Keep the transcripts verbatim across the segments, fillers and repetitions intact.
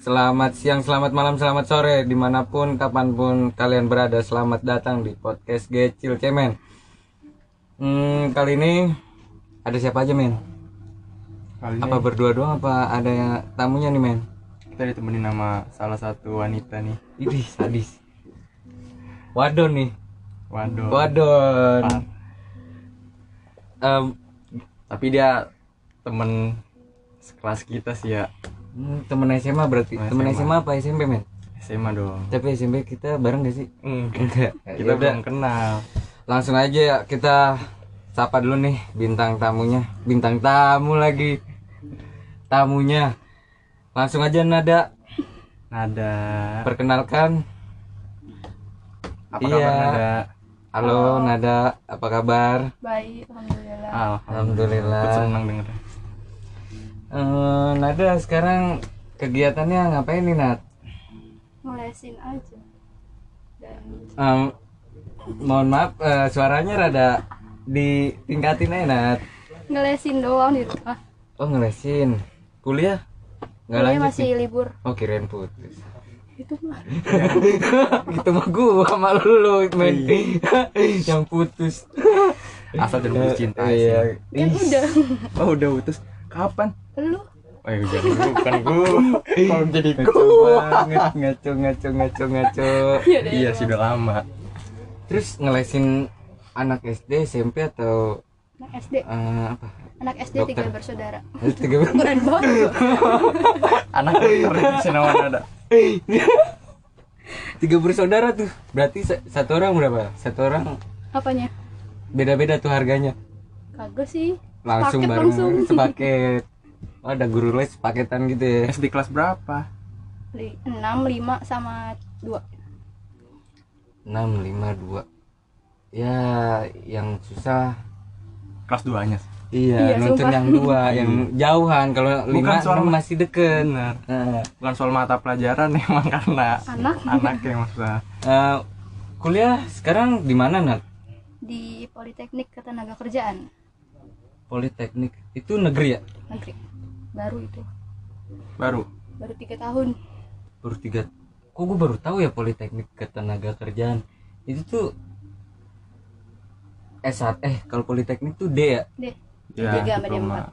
Selamat siang, selamat malam, selamat sore, dimanapun, kapanpun kalian berada. Selamat datang di podcast Gecil Cemen. hmm, Kali ini ada siapa aja, men? Kali apa ini... berdua doang apa ada yang tamunya nih, men? Kita ditemenin sama salah satu wanita nih. Idih, sadis. Wadon nih. Wadon Wadon um, Tapi dia temen sekelas kita sih ya. Temen S M A berarti, temen, temen S M A. S M A apa S M P, men? S M A dong. Tapi S M P kita bareng gak sih? Mm. Enggak, kita ya belum kenal. Langsung aja ya, kita sapa dulu nih bintang tamunya. Bintang tamu lagi Tamunya Langsung aja Nada Nada Perkenalkan. Apa iya. kabar Nada? Halo, Halo Nada, apa kabar? Baik, Alhamdulillah Alhamdulillah Aku senang dengernya. Uh, Nada sekarang kegiatannya ngapain nih, Nat? Ngelesin aja. Dan... Um, mohon maaf, uh, suaranya rada ditingkatin aja, Nat. Ngelesin doang di rumah. Oh, ngelesin. Kuliah? Nggak Kuliah lanjut, masih nih? Libur. Oh, kirain putus. Itu mah. Gitu mah gua sama lu, men. Yang putus. Asal dulu cinta aja. Ya udah. Oh, udah putus. Kapan? Lu? Oh ya udah, bukan gua. Kalau jadi gua banget ngaco ngaco ngaco ngaco. Iya sih udah lama. Terus ngelesin anak S D, S M P atau anak S D? Uh, apa? Anak S D dokter. Tiga bersaudara. Tiga bersaudara. Anak dokter di Senawan ada. Tiga bersaudara tuh. Berarti satu orang berapa? Satu orang. Apanya? Beda-beda tuh harganya. Kagak sih. Langsung paket bareng langsung. Sepaket. Oh, ada guru les paketan gitu ya. S D kelas berapa? enam, lima sama dua. enam, lima, dua. Ya, yang susah kelas duanya. Iya, iya nonton yang dua, yang jauhan. Kalau lima masih deket. Nah. Bukan soal mata pelajaran emang karena anak anak yang masalah. Uh, kuliah sekarang di mana, Nat? Di Politeknik Ketenagakerjaan. Politeknik itu negeri ya? Negeri. Baru itu. Baru. Baru tiga tahun. Baru tiga. Kok gue baru tahu ya Politeknik Ketenagakerjaan. Itu tuh S satu eh kalau politeknik tuh D ya? D. Ya, D tiga sama D empat.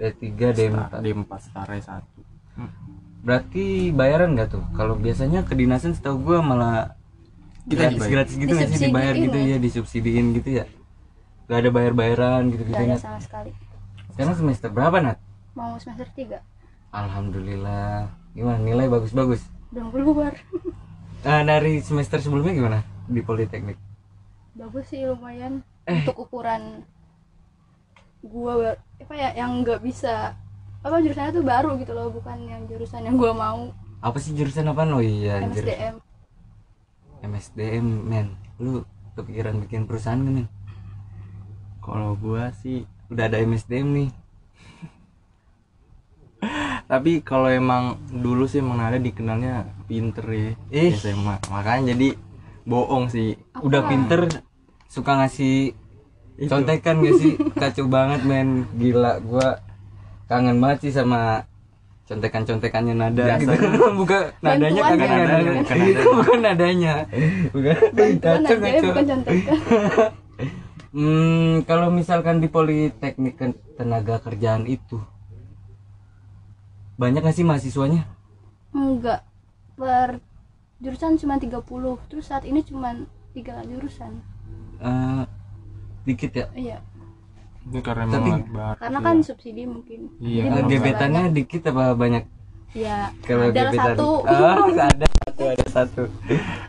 D tiga D empat. D empat setara S satu. Hmm. Berarti bayaran enggak tuh? Kalau biasanya kedinasan setahu gue malah kita gratis gitu enggak sih, dibayar gitu ya, disubsidiin gitu ya. Gak ada bayar-bayaran gitu-gitu. Gak ada sama sekali. Sekarang semester berapa, Nat? Mau semester tiga. Alhamdulillah. Gimana nilai bagus-bagus? Belum keluar. Nah, dari semester sebelumnya gimana di Politeknik? Bagus sih lumayan. Eh. Untuk ukuran gua apa ya yang nggak bisa apa jurusannya tuh baru gitu loh, bukan yang jurusan yang gua mau. Apa sih jurusan apaan lo? Iya. M S D M. Jurusan. M S D M, men. Lu kepikiran bikin perusahaan kan, men? Kalau gua sih udah ada M S D M nih. Tapi kalau emang dulu sih emang ada dikenalnya pinter ya. Ih, S M A. Makanya jadi bohong sih. Apa? Udah pinter suka ngasih itu. Contekan gak sih? Kacau banget, men. Gila, gua kangen banget sih sama contekan-contekannya Nada. Biasanya bukan nadanya kagak nada. Bukan nadanya. Bukan. Bantuan aja, bukan contekan. Hmm, kalau misalkan di Politeknik Ketenagakerjaan itu banyak gak sih mahasiswanya? Enggak, per jurusan cuma tiga puluh. Terus saat ini cuma tiga jurusan. Uh, dikit ya? Iya. Ini karena tapi, karena kan ya. Subsidi mungkin. Iya. Jadi gebetannya dikit apa banyak? Ya, kalau ada gebetan. Satu. Oh, ada satu, ada satu.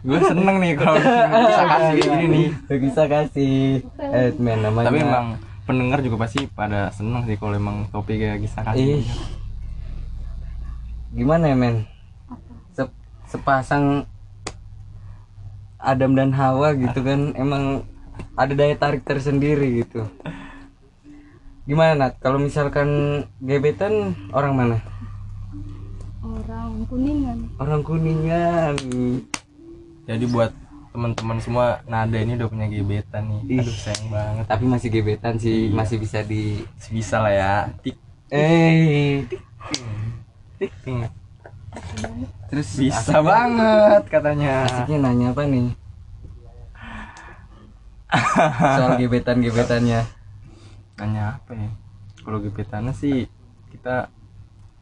Gue seneng nih kalau bisa kasih ini nih. Bisa kasih admin namanya. Tapi emang pendengar juga pasti pada seneng sih kalau emang topik kayak kisah kasih. Gimana ya, men? Se sepasang Adam dan Hawa gitu kan, emang ada daya tarik tersendiri gitu. Gimana, Nat? Kalau misalkan gebetan orang mana? Orang Kuningan. Orang Kuningan. Jadi buat teman-teman semua Nada ini udah punya gebetan nih. Aduh sayang banget. Tapi masih gebetan sih, iya. Masih bisa di bisa lah ya. Tik. Eh. Tik. Tik. Terus bisa banget katanya. Asiknya nanya apa nih? Soal gebetan-gebetannya. Nanya apa ya? Kalau gebetannya sih kita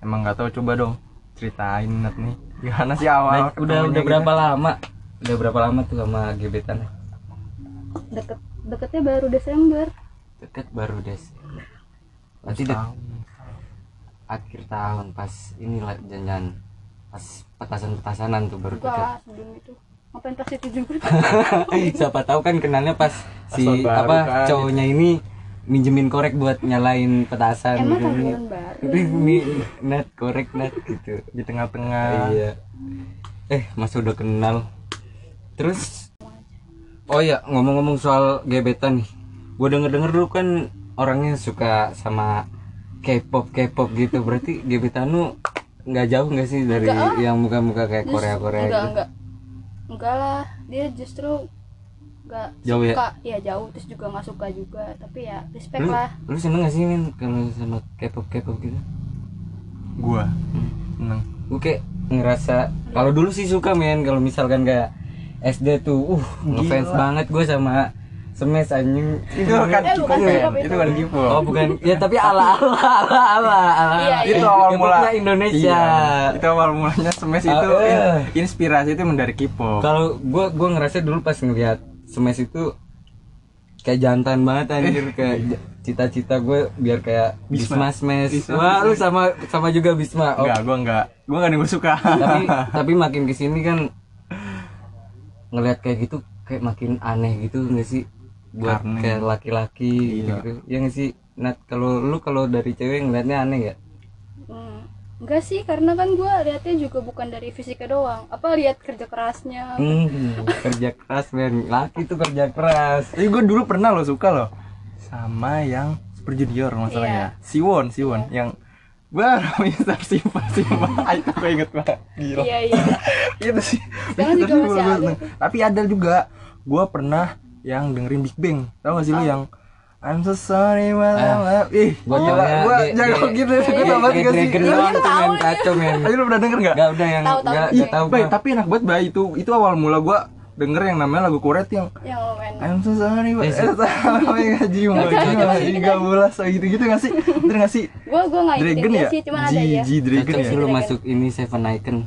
emang enggak tahu, coba dong ceritain Nat nih. Gimana sih awal? Nah, udah udah berapa gitu? lama? Udah berapa lama tuh sama gebetan? Deket, deketnya baru Desember. Deket baru Desember. Berarti dek akhir tahun pas inilah janjian pas petasan-petasanan tuh baru deket. Wah, sebelum itu ngapain pas itu juga? Siapa tahu kan kenalnya pas si baru, apa kan, cowoknya gitu. Ini minjemin korek buat nyalain petasan. Emang teman baru. Ini Net korek Net gitu di tengah-tengah. Iya. Eh, masih udah kenal. Terus, oh ya ngomong-ngomong soal gebetan nih, gue denger-denger dulu kan orangnya suka sama K-pop K-pop gitu, berarti gebetan lu nggak jauh nggak sih dari enggak, yang muka-muka kayak Korea-Korea gitu? Enggak, enggak, enggak lah, dia justru nggak suka, ya? Ya jauh, terus juga nggak suka juga, tapi ya respect lu, lah. Lu seneng nggak sih Min kalau sama K-pop K-pop gitu? Gua hmm. seneng. Gue kayak ngerasa kalau dulu sih suka Min, kalau misalkan kayak S D tuh, uh, ngefans banget gue sama Smash anjing. Itu kan K-pop, itu kan K-pop. Oh bukan, ya tapi ala ala ala ala. Ala. Itu awal mulanya Indonesia. Itu awal mulanya Smash itu inspirasi itu dari K-pop. Kalau gue gue ngerasa dulu pas ngeliat Smash itu kayak jantan banget anjir, kayak cita-cita gue biar kayak Bisma Smash. Wah lu sama sama juga Bisma. Enggak, gue enggak, gue enggak yang gue suka. Tapi tapi makin kesini kan ngelihat kayak gitu kayak makin aneh gitu nggak sih buat Karni. Kayak laki-laki iya. Gitu ya nggak sih Nat, kalau lu kalau dari cewek ngelihatnya aneh nggak? Hmm, nggak sih, karena kan gue lihatnya juga bukan dari fisiknya doang, apa lihat kerja kerasnya. Hmm, kerja keras men, laki tuh kerja keras. Tapi gue dulu pernah lo suka lo sama yang Super Junior masalahnya, yeah. Siwon Siwon yeah. Yang wah, namanya Sipa, Sipa, aku inget banget, gila. Iya, iya. Itu sih, sekarang juga masih ada. Tapi ada juga, gue pernah yang dengerin Big Bang. Tau gak sih lu yang I'm so sorry, malah, ih, gue jago gitu, gue tau banget gak sih. Itu main kacau, men. Tapi lu pernah denger gak? Gak, udah yang, gak tau. Tapi enak banget, Bay, itu itu awal mula gue denger yang namanya lagu Korea yang yang I'm so sorry banget. Eh, sama ngaji mau tiga belas so gitu-gitu enggak sih? Bener enggak sih? Gua gua enggak ngikutin ya? Sih, cuma ada ya. Dragon ya. Lu masuk ini Seven Icon.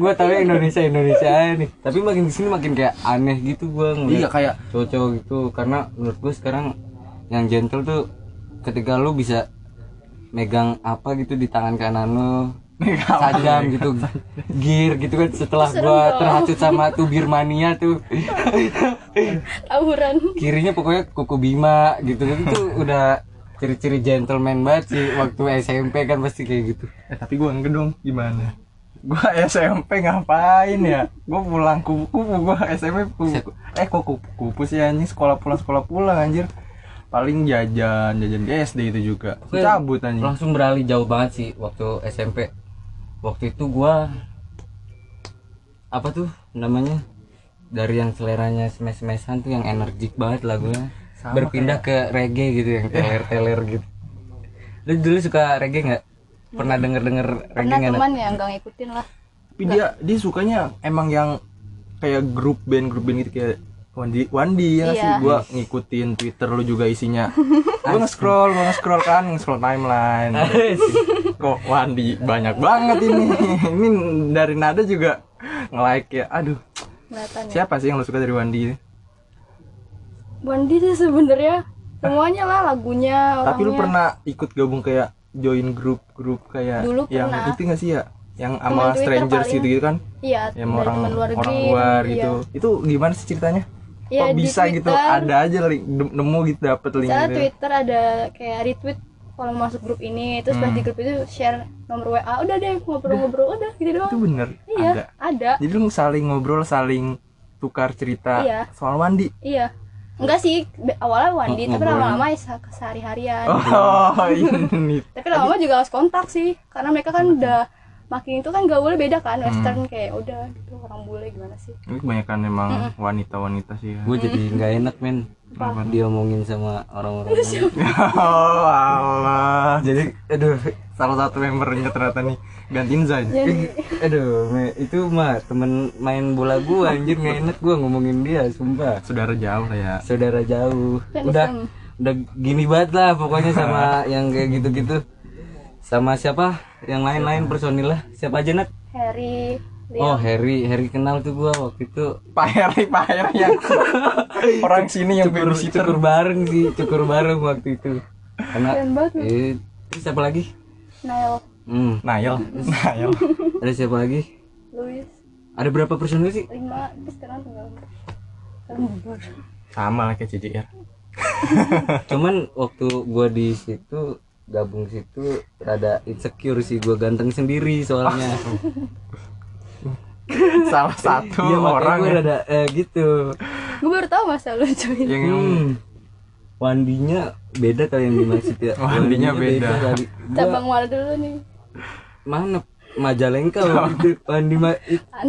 Gua tahu Indonesia Indonesia nih. Tapi makin kesini makin kayak aneh gitu gua ngeliat. Iya kayak cowok gitu, karena menurut gua sekarang yang gentle tuh ketika lu bisa megang apa gitu di tangan kanan lu, sajam gitu, gear gitu kan, setelah gua terhacut sama tuh Birmania tuh tawuran kirinya pokoknya kuku Bima gitu, itu udah ciri-ciri gentleman banget sih waktu S M P kan pasti kayak gitu. Eh tapi gua enggak dong, gimana gua S M P ngapain ya, gua pulang kupu-kupu, gua S M P kupu-kupu. Eh kok kupu-kupu sih anjing, sekolah pulang-sekolah pulang anjir, paling jajan jajan di S D itu juga cabut anjing. Langsung beralih jauh banget sih waktu S M P. Waktu itu gua apa tuh namanya, dari yang seleranya smash-smashan tuh yang energik banget lagunya sama berpindah kayak ke reggae gitu, yang teler-teler gitu. Lu dulu suka reggae nggak? Pernah hmm. denger-denger reggae nggak? Cuman ya nggak ngikutin lah. Tapi gak. dia dia sukanya emang yang kayak grup band grup band gitu kayak Wandi, Wandi ya iya. Sih, gue ngikutin Twitter lu juga isinya. Gue nge-scroll, gue nge-scroll kan, nge-scroll timeline. Kok Wandi banyak banget ini. Ini dari Nada juga nge-like ya. Aduh. Kelihatan, siapa ya? Sih yang lu suka dari Wandi? Wandi sih sebenarnya semuanya lah, lagunya, orangnya. Tapi lu pernah ikut gabung kayak join grup-grup kayak dulu yang pernah. Itu enggak sih ya? Yang sama strangers gitu gitu kan? Iya. Yang orang luar orang negeri, luar gitu. Iya. Itu gimana sih ceritanya? Ya, kok bisa Twitter, gitu ada aja link, nemu gitu dapet link misalnya gitu. Twitter ada kayak retweet kalau masuk grup ini, terus hmm. pas di grup itu share nomor W A, udah deh ngobrol-ngobrol udah gitu doang. Itu bener iya ada, ada. Jadi lu saling ngobrol, saling tukar cerita iya. Soal Wandi iya enggak sih, awalnya Wandi tapi lama-lama ya sehari-harian oh, gitu. Tapi lama-lama juga harus kontak sih, karena mereka kan udah makin itu kan gaulnya beda kan, western hmm. kayak udah gitu orang bule gimana sih. Ini kebanyakan memang wanita-wanita sih ya. Gue jadi nggak enak men diomongin sama orang-orang. Oh Allah. Jadi aduh, salah satu membernya ternyata nih gantiin Zan. Jadi... aduh, itu mah temen main bola gua anjir, nggak enak gua ngomongin dia sumpah. Saudara jauh ya. Saudara jauh. Udah udah gini banget lah pokoknya sama yang kayak gitu-gitu. Sama siapa? Yang lain-lain personil lah. Siapa aja, Nat? Harry. Liam. Oh, Harry. Harry kenal tuh gua waktu itu. Pak Harry, Pak Harry yang orang sini yang cukur, cukur bareng sih, cukur bareng waktu itu. Karena eh, siapa lagi? Nail. Hmm. Nail. Nail. Ada siapa lagi? Louis. Ada berapa personil sih? Lima, terus sekarang tinggal empat. Sama lah kayak C J R. Cuman waktu gua di situ gabung situ rada insecure sih, gua ganteng sendiri soalnya. Salah satu ya, orang gua ya. Rada eh, gitu. Gua baru tahu masa lucu ini. Yang hmm. Wandinya beda kali yang dimaksud ya. Wandinya, Wandinya beda. beda Cabang Wal dulu nih. Mana Majalengka waktu Wandi ma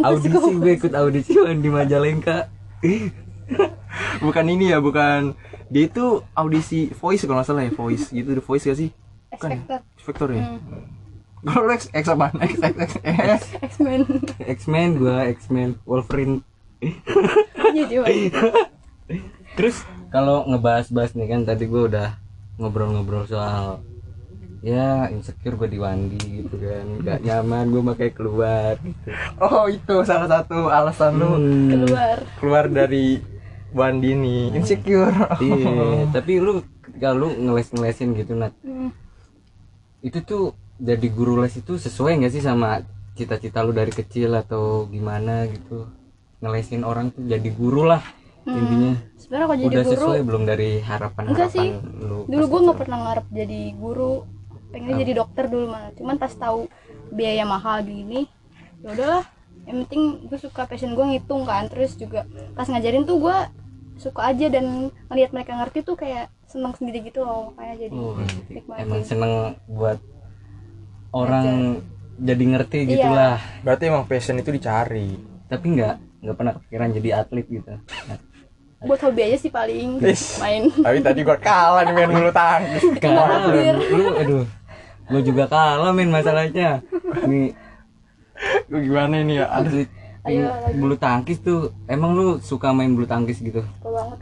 audisi, gue ikut audisi Wandi Majalengka. Bukan ini ya, bukan dia itu audisi voice kalau nggak salah ya, voice gitu, the voice gak sih? X-Factor. X-Factor ya? Kalau lu X, X apaan? X, X, X, X X-Men X-Men, gua X-Men, Wolverine. Jadi terus, kalau ngebahas-bahas nih kan, tadi gua udah ngobrol-ngobrol soal ya insecure gua di Wandi gitu kan, gak nyaman gua pakai keluar gitu. Oh itu salah satu alasan lu hmm. keluar keluar dari Wandi nih, insecure. Iya, tapi lu kalau ngeles-ngelesin gitu Nat hmm. itu tuh jadi guru les itu sesuai nggak sih sama cita-cita lu dari kecil atau gimana gitu? Ngelesin orang tuh jadi guru lah hmm. intinya. Sebenarnya kalau jadi udah guru sesuai belum dari harapan-harapan lu? Dulu gua nggak pernah ngarep jadi guru, pengen oh. jadi dokter dulu malah. Cuman pas tahu biaya mahal gini, ya udahlah. Yang penting gue suka, passion gue ngitung kan. Terus juga pas ngajarin tuh gue suka aja dan ngelihat mereka ngerti tuh kayak seneng sendiri gitu loh. Kayak jadi oh, emang seneng buat orang ajar. Jadi ngerti iya. Gitulah. Berarti emang passion itu dicari. Tapi nggak nggak pernah kepikiran jadi atlet gitu. Buat hobi aja sih paling main. Tapi tadi gue kalah nih main bulu tangkis. Kalah. Lu aduh. Gue juga kalah main masalahnya. Nih. Gue gimana ini ya? Atlet bulu tangkis tuh. Emang lu suka main bulu tangkis gitu? Suka banget.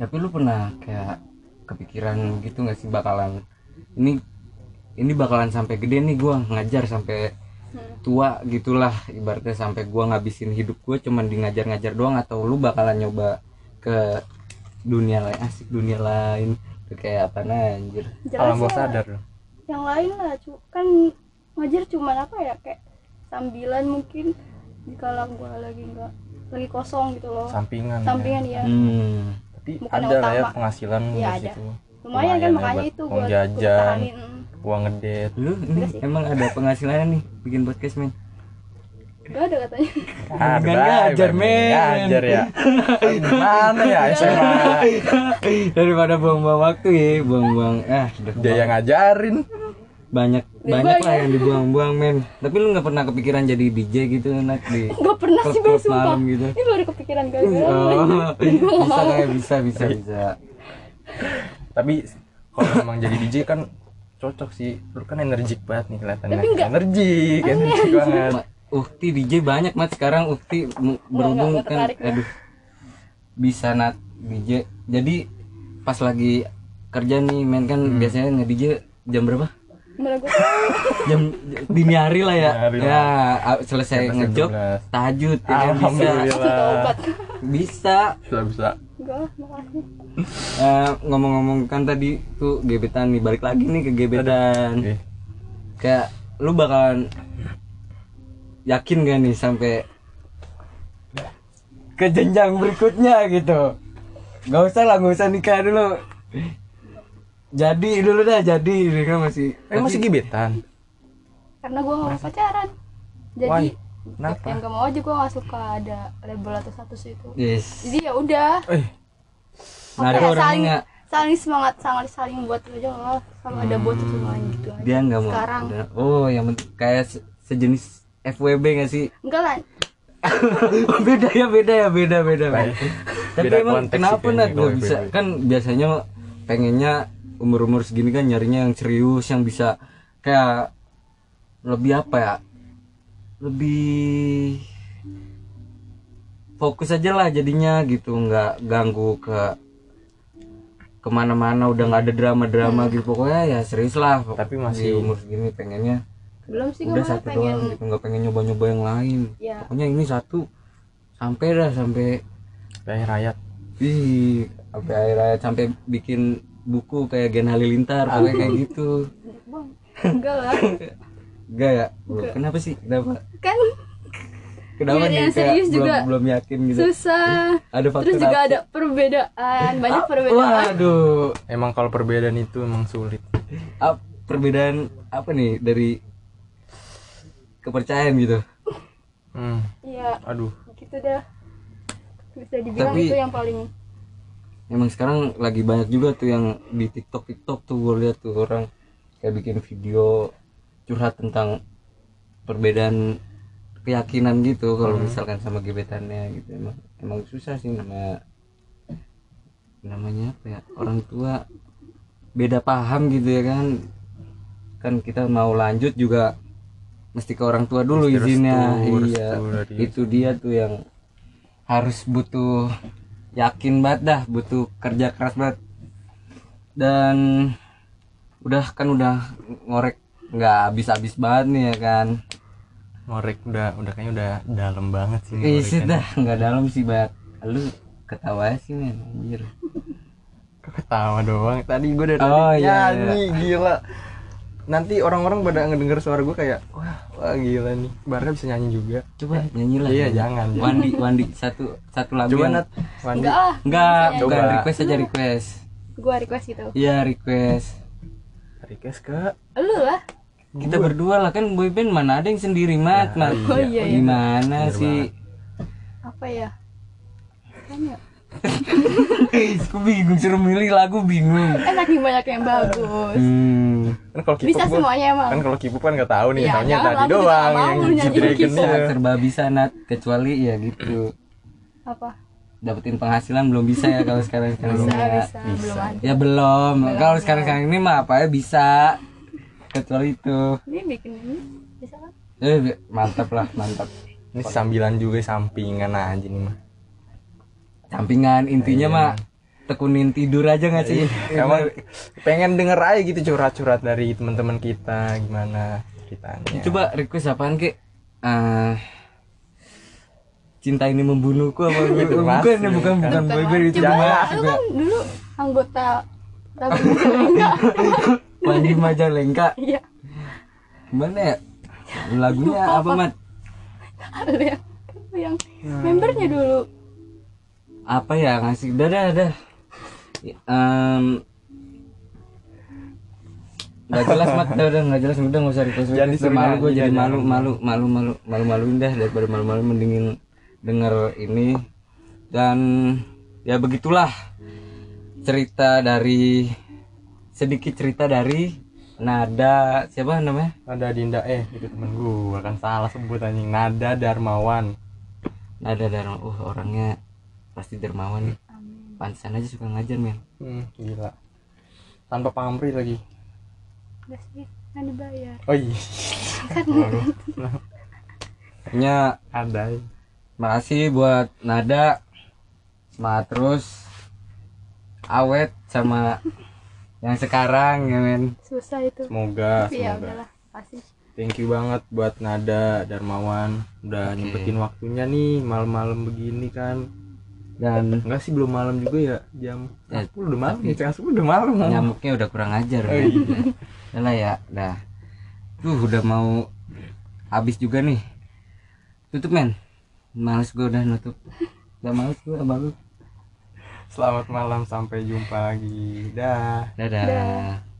Tapi lu pernah kayak kepikiran gitu nggak sih bakalan ini ini bakalan sampai gede nih gua ngajar sampai tua gitulah ibaratnya, sampai gua ngabisin hidup gua cuman di ngajar-ngajar doang, atau lu bakalan nyoba ke dunia lain, asik dunia lain tuh kayak apa nah anjir. Alam bawah sadar loh. Yang lain lah kan ngajar cuman apa ya kayak sambilan mungkin dikala gua lagi enggak lagi kosong gitu loh. Sampingan. Sampingan ya. Hmm. Tapi bukan ada lah ya penghasilan ya, di situ. Lumayan kan makanya itu gua jajan. Uang ngedet lu ini emang ada penghasilannya nih bikin podcast men? Gak ada katanya. Ah, ngajar men, ngajar ya. Gimana ya S M A daripada buang-buang waktu ya, buang-buang ah dia yang ngajarin banyak banyak lah yang dibuang-buang men. Tapi lu nggak pernah kepikiran jadi D J gitu Nat di? Nggak pernah sih baru sumpah gitu. Ini baru kepikiran gara-gara. Oh, bisa kayak bisa bisa bisa. Tapi kalau emang jadi D J kan cocok sih, lu kan energik banget nih kelihatannya. Energik, energik banget. Ukti D J banyak Mat sekarang. Ukti berhubung enggak, enggak kan, aduh bisa Nat D J. Jadi pas lagi kerja nih men kan hmm. biasanya nge D J jam berapa? Jam dini hari lah ya. Hari ya lah. Selesai ngejob tahajud ya bisa. Bisa. Bisa bisa. Enggak, makasih. Uh, ngomong-ngomong kan tadi tuh gebetan nih, balik lagi nih ke gebetan. Okay. Kayak lu bakalan yakin gak nih sampai ke jenjang berikutnya gitu? Gak usah lah, gak usah nikah dulu. Jadi dulu dah, jadi kan masih eh, masih gebetan. Karena gua gak mau pacaran. Jadi Why? Kenapa? Yang gak mau aja, gue gak suka ada label atau status itu. Yes. Jadi ya udah. Eh. Narik orangnya. Saling semangat, saling saling buat aja lah. Sama hmm. ada buat semuanya gitu aja. Dia nggak mau. Sekarang. Oh, yang kayak sejenis F W B nggak sih? Enggak lah. beda ya beda ya beda beda. Beda tapi emang kenapa Nat nggak bisa? Kan biasanya pengennya umur umur segini kan nyarinya yang serius, yang bisa kayak lebih apa ya? Lebih fokus aja lah jadinya gitu, nggak ganggu ke kemana-mana, udah nggak ada drama-drama hmm. gitu pokoknya ya serius lah. Tapi masih umur segini pengennya belum sih, udah satu pengen... doang gitu, nggak pengen nyoba-nyoba yang lain ya. Pokoknya ini satu sampai dah sampai akhir hayat, ih sampai akhir hayat, sampai bikin buku kayak Gen Halilintar kayak kayak gitu. Enggak lah, enggak ya enggak. Kenapa sih, kenapa kan kenapa ya, nih serius juga belum, belum yakin gitu, susah. Ada terus juga apa? Ada perbedaan, banyak perbedaan. Waduh, emang kalau perbedaan itu emang sulit. Ap, perbedaan apa nih dari kepercayaan gitu? Hmm. Ya, aduh. Gitu dah. Bisa dibilang tapi, itu yang paling. Emang sekarang lagi banyak juga tuh yang di TikTok TikTok tuh gue lihat tuh orang kayak bikin video curhat tentang perbedaan keyakinan gitu kalau hmm. misalkan sama gebetannya gitu. Emang emang susah sih, nama namanya apa ya, orang tua beda paham gitu ya kan. Kan kita mau lanjut juga mesti ke orang tua dulu mesti izinnya restu, iya restu, itu dia tuh yang harus butuh yakin banget dah, butuh kerja keras banget. Dan udah kan udah ngorek nggak habis-habis banget nih ya kan. Ngorek udah udah kayaknya udah dalam banget sih. Iya sih dah, nggak dalam sih Bat. Lu ketawa sih men, anjir. Ketawa doang. Tadi gue dari oh, tadi iya, nyanyi iya. Gila. Nanti orang-orang pada ngedenger suara gue kayak wah, wah gila nih. Barangnya bisa nyanyi juga. Coba nyanyi lah. Iya, jangan. Wandi, Wandi satu satu lagu. Coba Nat. Wandi. Enggak, bukan request aja request. Gua request gitu. Iya, request. Request ke lu lah. Kita berdua lah, kan boyband mana ada yang sendiri Mat, nah, Mat. Oh iya, iya. Gimana bener sih banget. Apa ya? Tanya. Aku bingung, suruh milih lagu bingung. Eh lagi banyak yang bagus. Hmm. Kan kalau K-pop bisa gua, semuanya emang. Kan kalau K-pop kan enggak tahu nih, taunya tadi doang yang G-Dragon-nya serba bisa Nat, kecuali ya gitu. Apa? Dapetin penghasilan belum bisa ya kalau sekarang sekarang bisa, ya. Bisa, bisa. Belum. Ya belum. belum. Kalau sekarang-sekarang ini mah apa ya bisa. Kecuali itu ini bikin ini bisa kan? Eh mantap lah, mantap. Ini sambilan juga, sampingan aja nih mah. Sampingan intinya mah tekunin tidur aja nggak sih? Emang pengen denger aja gitu curhat-curhat dari teman-teman kita gimana ceritanya. Coba request apaan Ki? Uh, cinta ini membunuhku apa gitu? Bukan ya, bukan bukan boyband itu mah. Lu kan dulu anggota Wandi Majalengka. Iya. Gimana ya? Lagunya lupa, apa, Mat? Yang, yang nah. membernya dulu. Apa ya? Ngasih dadah, dadah. Um, gak jelas, Mat. Udah, udah gak jelas. Udah, gak usah request. Malu gue jadi malu, malu, malu, malu, malu-maluin dah. Daripada malu-malu mendingin denger ini. Dan ya begitulah cerita dari sedikit cerita dari Nada, siapa namanya? Nada Dinda, eh itu temen gue, kan salah sebut anjing. Nada Darmawan. Nada Darmawan, uh orangnya pasti dermawan nih. Pantesan aja suka ngajar men. Hmm, gila. Tanpa pamrih lagi. Udah sih, nggak dibayar. Oh iya. Hanya ada. Makasih buat Nada. Semangat terus. Awet sama yang sekarang ya men, susah itu. Semoga tapi semoga ya, kasih. Thank you banget buat Nada Darmawan udah okay. nyempetin waktunya nih malam-malam begini kan. Dan enggak sih, belum malam juga ya, jam ya, sepuluh udah malam ya, jam sepuluh udah malam. Nyamuknya udah kurang ajar. Oh, iya. Ya lah ya, dah. Duh, udah mau habis juga nih. Tutup men. Males gue udah nutup. Udah males gue abang. Selamat malam, sampai jumpa lagi. Dah. Dadah. Dadah.